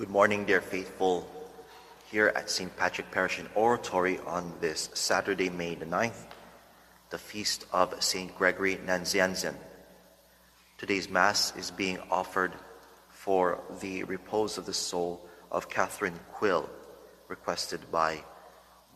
Good morning, dear faithful, here at St. Patrick Parish in Oratory on this Saturday, May the 9th, the feast of St. Gregory Nazianzen. Today's Mass is being offered for the repose of the soul of Catherine Quill, requested by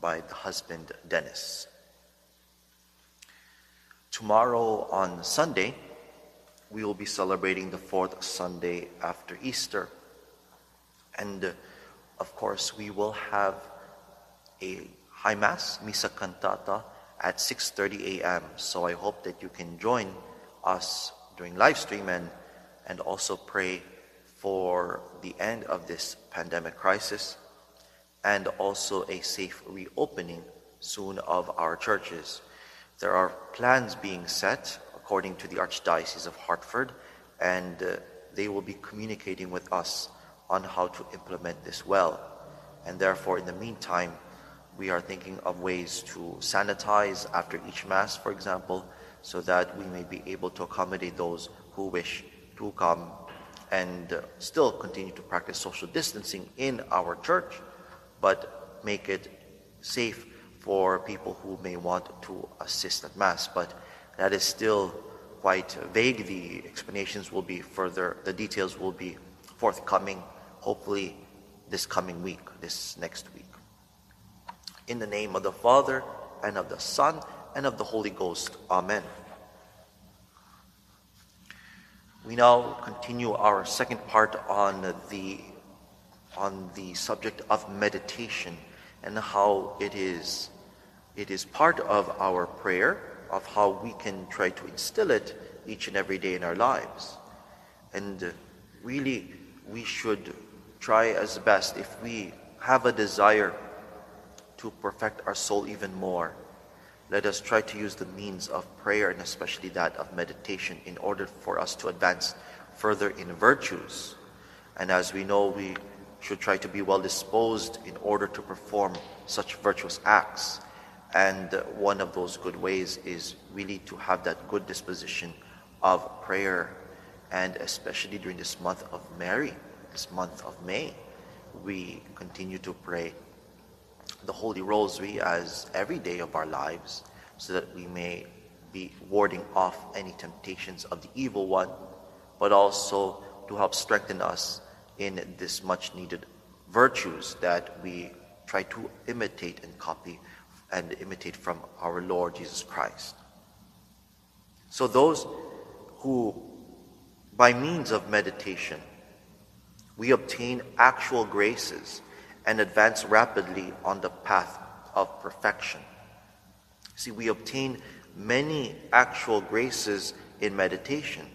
the husband, Dennis. Tomorrow on Sunday, we will be celebrating the fourth Sunday after Easter. And of course, we will have a High Mass, Missa Cantata, at 6:30 a.m. So I hope that you can join us during live stream and also pray for the end of this pandemic crisis and also a safe reopening soon of our churches. There are plans being set according to the Archdiocese of Hartford, and they will be communicating with us on how to implement this well. And therefore, in the meantime, we are thinking of ways to sanitize after each Mass, for example, so that we may be able to accommodate those who wish to come and still continue to practice social distancing in our church, but make it safe for people who may want to assist at Mass. But that is still quite vague. The explanations will be further, the details will be forthcoming, hopefully this next week. In the name of the Father, and of the Son, and of the Holy Ghost. Amen. We now continue our second part on the subject of meditation and how it is part of our prayer, of how we can try to instill it each and every day in our lives. And really, we should try as best, if we have a desire to perfect our soul even more, let us try to use the means of prayer and especially that of meditation in order for us to advance further in virtues. And as we know, we should try to be well disposed in order to perform such virtuous acts. And one of those good ways is really to have that good disposition of prayer. And especially during this month of Mary, this month of May, we continue to pray the Holy Rosary as every day of our lives, so that we may be warding off any temptations of the evil one, but also to help strengthen us in this much needed virtues that we try to imitate and copy and imitate from our Lord Jesus Christ. So those who, by means of meditation, we obtain actual graces and advance rapidly on the path of perfection. See, we obtain many actual graces in meditation.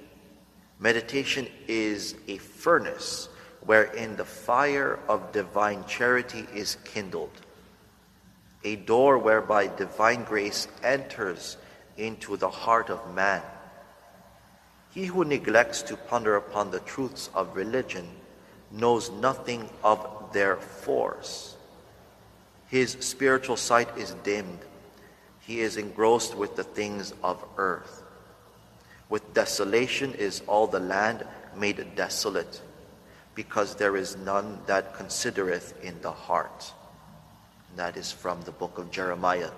Meditation is a furnace wherein the fire of divine charity is kindled, a door whereby divine grace enters into the heart of man. He who neglects to ponder upon the truths of religion knows nothing of their force. His spiritual sight is dimmed. He is engrossed with the things of earth. With desolation is all the land made desolate, because there is none that considereth in the heart. And that is from the book of Jeremiah.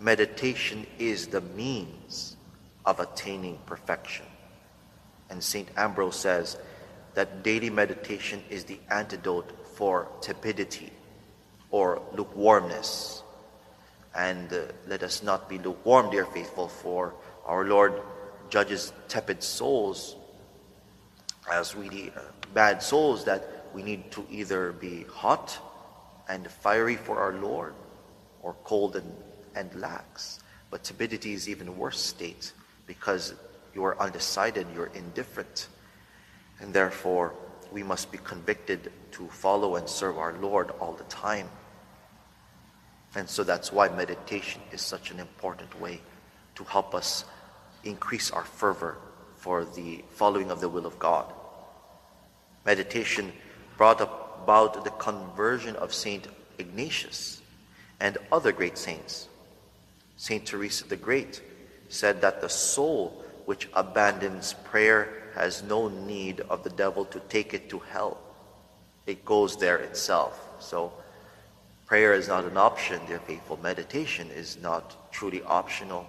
Meditation is the means of attaining perfection. And Saint Ambrose says that daily meditation is the antidote for tepidity or lukewarmness. And let us not be lukewarm, dear faithful, for our Lord judges tepid souls as really bad souls, that we need to either be hot and fiery for our Lord or cold and lax. But tepidity is even worse state, because you are undecided, you're indifferent. And therefore, we must be convicted to follow and serve our Lord all the time. And so that's why meditation is such an important way to help us increase our fervor for the following of the will of God. Meditation brought about the conversion of Saint Ignatius and other great saints. Saint Teresa the Great said that the soul which abandons prayer has no need of the devil to take it to hell, it goes there itself. So prayer is not an option, dear faithful. Meditation is not truly optional,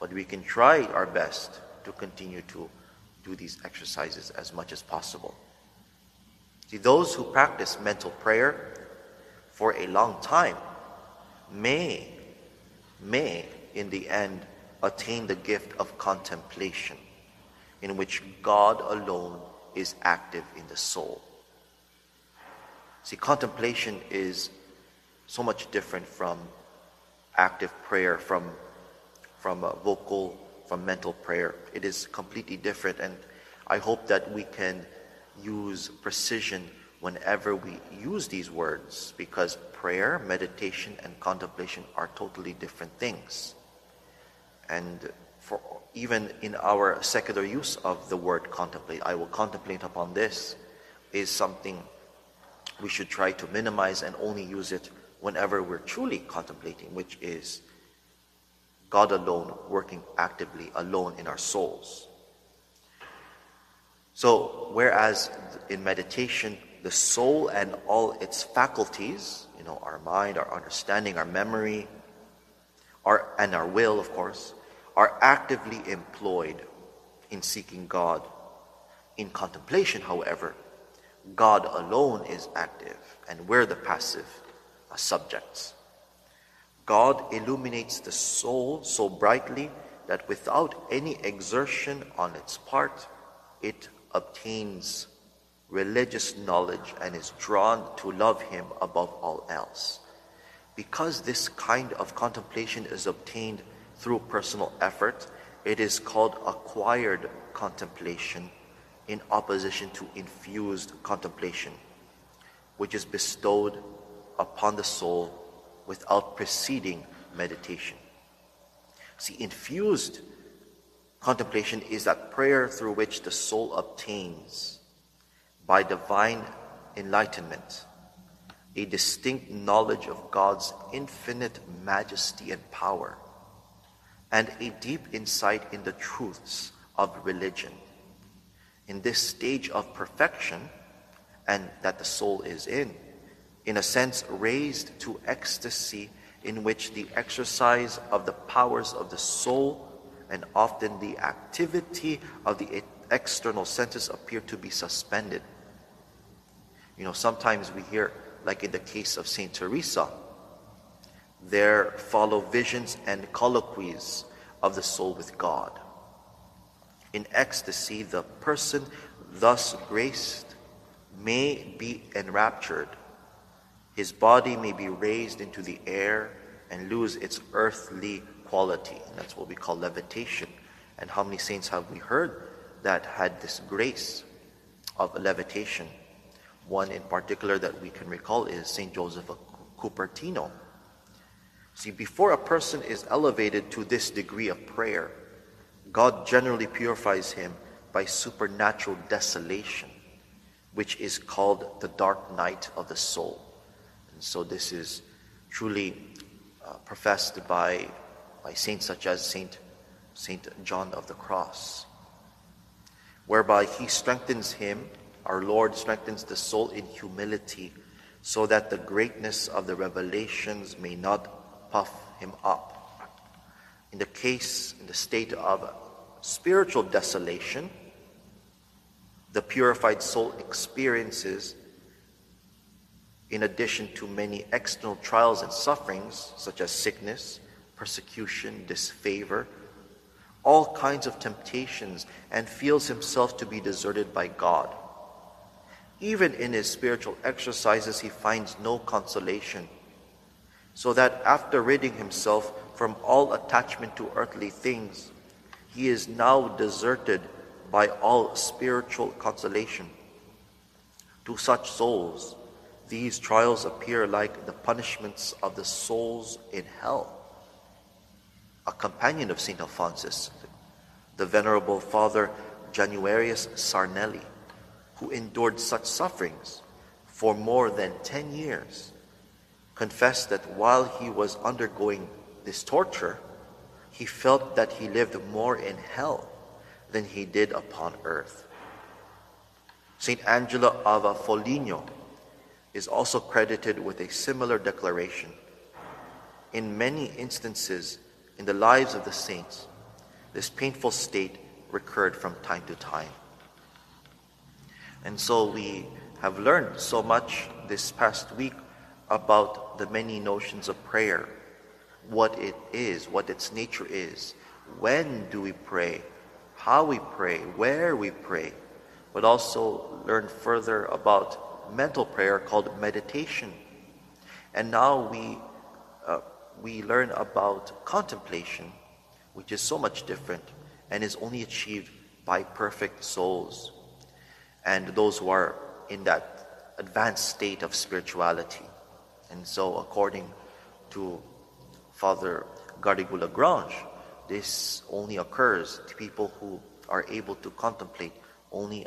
but we can try our best to continue to do these exercises as much as possible. See, those who practice mental prayer for a long time may in the end attain the gift of contemplation, in which God alone is active in the soul. See, contemplation is so much different from active prayer, from mental prayer. It is completely different, and I hope that we can use precision whenever we use these words, because prayer, meditation, and contemplation are totally different things. And for even in our secular use of the word contemplate, I will contemplate upon this, is something we should try to minimize and only use it whenever we're truly contemplating, which is God alone working actively alone in our souls. So whereas in meditation, the soul and all its faculties, you know, our mind, our understanding, our memory, and our will, of course, are actively employed in seeking God. In contemplation, however, God alone is active, and we're the passive subjects. God illuminates the soul so brightly that without any exertion on its part, it obtains religious knowledge and is drawn to love Him above all else. Because this kind of contemplation is obtained through personal effort, it is called acquired contemplation, in opposition to infused contemplation, which is bestowed upon the soul without preceding meditation. See, infused contemplation is that prayer through which the soul obtains, by divine enlightenment, a distinct knowledge of God's infinite majesty and power, and a deep insight in the truths of religion. In this stage of perfection, and that the soul is in a sense raised to ecstasy, in which the exercise of the powers of the soul and often the activity of the external senses appear to be suspended. You know, sometimes we hear, like in the case of Saint Teresa, there follow visions and colloquies of the soul with God. In ecstasy, the person thus graced may be enraptured. His body may be raised into the air and lose its earthly quality. And that's what we call levitation. And how many saints have we heard that had this grace of levitation? One in particular that we can recall is Saint Joseph of Cupertino. See, before a person is elevated to this degree of prayer, God generally purifies him by supernatural desolation, which is called the dark night of the soul. And so this is truly professed by saints such as Saint John of the Cross, whereby he strengthens him, our Lord strengthens the soul in humility, so that the greatness of the revelations may not puff him up. In the state of spiritual desolation, the purified soul experiences, in addition to many external trials and sufferings, such as sickness, persecution, disfavor, all kinds of temptations, and feels himself to be deserted by God. Even in his spiritual exercises, he finds no consolation, so that after ridding himself from all attachment to earthly things, he is now deserted by all spiritual consolation. To such souls, these trials appear like the punishments of the souls in hell. A companion of Saint Alphonsus, the Venerable Father Januarius Sarnelli, who endured such sufferings for more than 10 years, confessed that while he was undergoing this torture, he felt that he lived more in hell than he did upon earth. Saint Angela of Foligno, is also credited with a similar declaration. In many instances in the lives of the saints, this painful state recurred from time to time. And so we have learned so much this past week about the many notions of prayer, what it is, what its nature is, when do we pray, how we pray, where we pray, but also learn further about mental prayer called meditation. And now we learn about contemplation, which is so much different and is only achieved by perfect souls and those who are in that advanced state of spirituality. And so according to Father Garrigou-Lagrange, this only occurs to people who are able to contemplate, only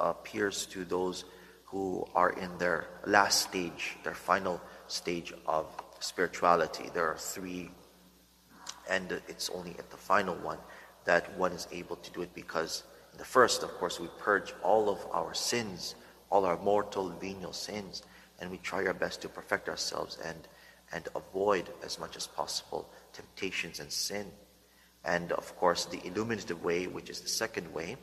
appears to those who are in their last stage, their final stage of spirituality. There are three, and it's only at the final one that one is able to do it, because in the first, of course, we purge all of our sins, all our mortal venial sins, and we try our best to perfect ourselves and avoid as much as possible temptations and sin. And of course, the illuminative way, which is the second way,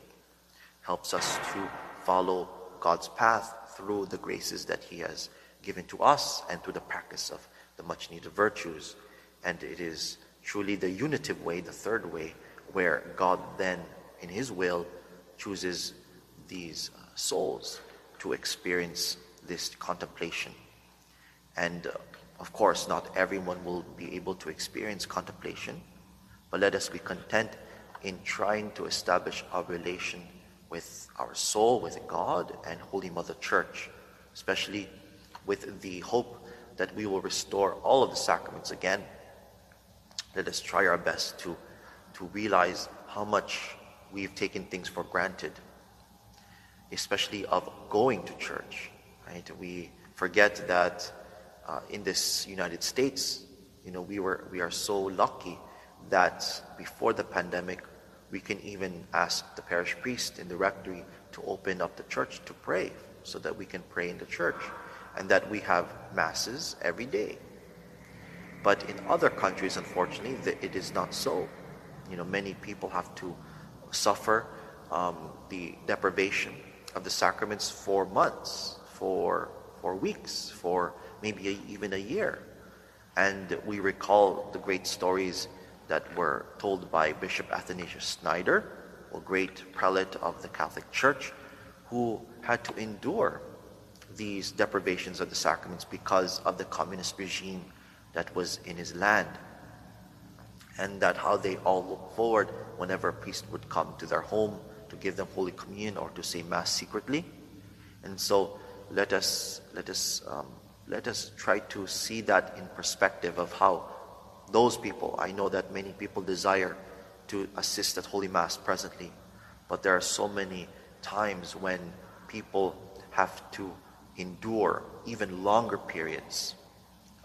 helps us to follow God's path through the graces that He has given to us and through the practice of the much-needed virtues. And it is truly the unitive way, the third way, where God then, in His will, chooses these souls to experience this contemplation. And of course, not everyone will be able to experience contemplation, but let us be content in trying to establish our relation with our soul, with God, and Holy Mother Church, especially with the hope that we will restore all of the sacraments again. Let us try our best to realize how much we've taken things for granted, especially of going to church, right? We forget that in this United States, we are so lucky that before the pandemic, we can even ask the parish priest in the rectory to open up the church to pray, so that we can pray in the church, and that we have masses every day. But in other countries, unfortunately, it is not so. Many people have to suffer the deprivation of the sacraments for months, for weeks, for maybe even a year. And we recall the great stories that were told by Bishop Athanasius Snyder, a great prelate of the Catholic Church, who had to endure these deprivations of the sacraments because of the communist regime that was in his land, and that how they all looked forward whenever a priest would come to their home to give them Holy Communion or to say Mass secretly. And so let us try to see that in perspective of how those people, I know that many people desire to assist at Holy Mass presently, but there are so many times when people have to endure even longer periods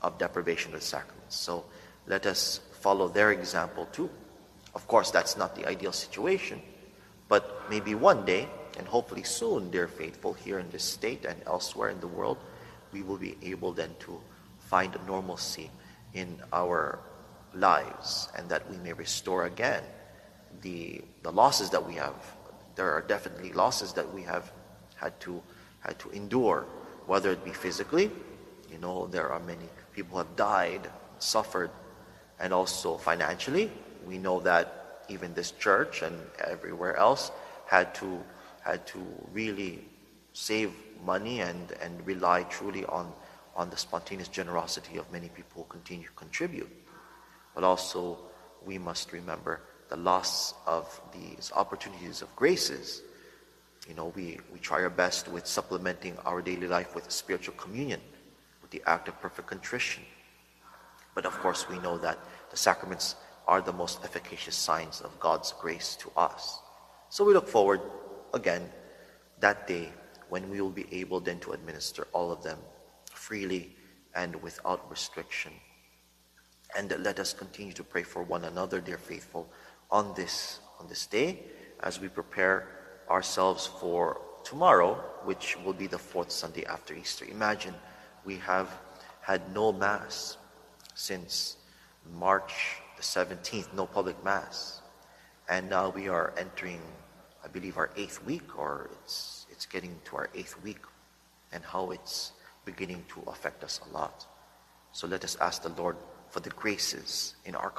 of deprivation of the sacraments. So let us follow their example too. Of course, that's not the ideal situation, but maybe one day, and hopefully soon, dear faithful, here in this state and elsewhere in the world, we will be able then to find normalcy in our lives, and that we may restore again the losses that we have. There are definitely losses that we have had to endure, whether it be physically, there are many people who have died, suffered, and also financially. We know that even this church and everywhere else had to really save money and rely truly on the spontaneous generosity of many people who continue to contribute. But also, we must remember the loss of these opportunities of graces. We try our best with supplementing our daily life with spiritual communion, with the act of perfect contrition. But of course, we know that the sacraments are the most efficacious signs of God's grace to us. So we look forward, again, that day when we will be able then to administer all of them freely and without restriction. And let us continue to pray for one another, dear faithful, on this day, as we prepare ourselves for tomorrow, which will be the fourth Sunday after Easter. Imagine, we have had no Mass since March the 17th, no public Mass. And now we are entering, I believe, our eighth week, or it's getting to our eighth week, and how it's beginning to affect us a lot. So let us ask the Lord for the graces in our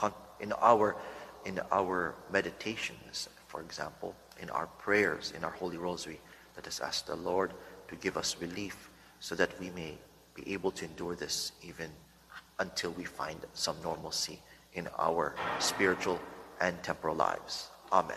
meditations, for example, in our prayers, in our Holy Rosary. Let us ask the Lord to give us relief so that we may be able to endure this even until we find some normalcy in our spiritual and temporal lives. Amen.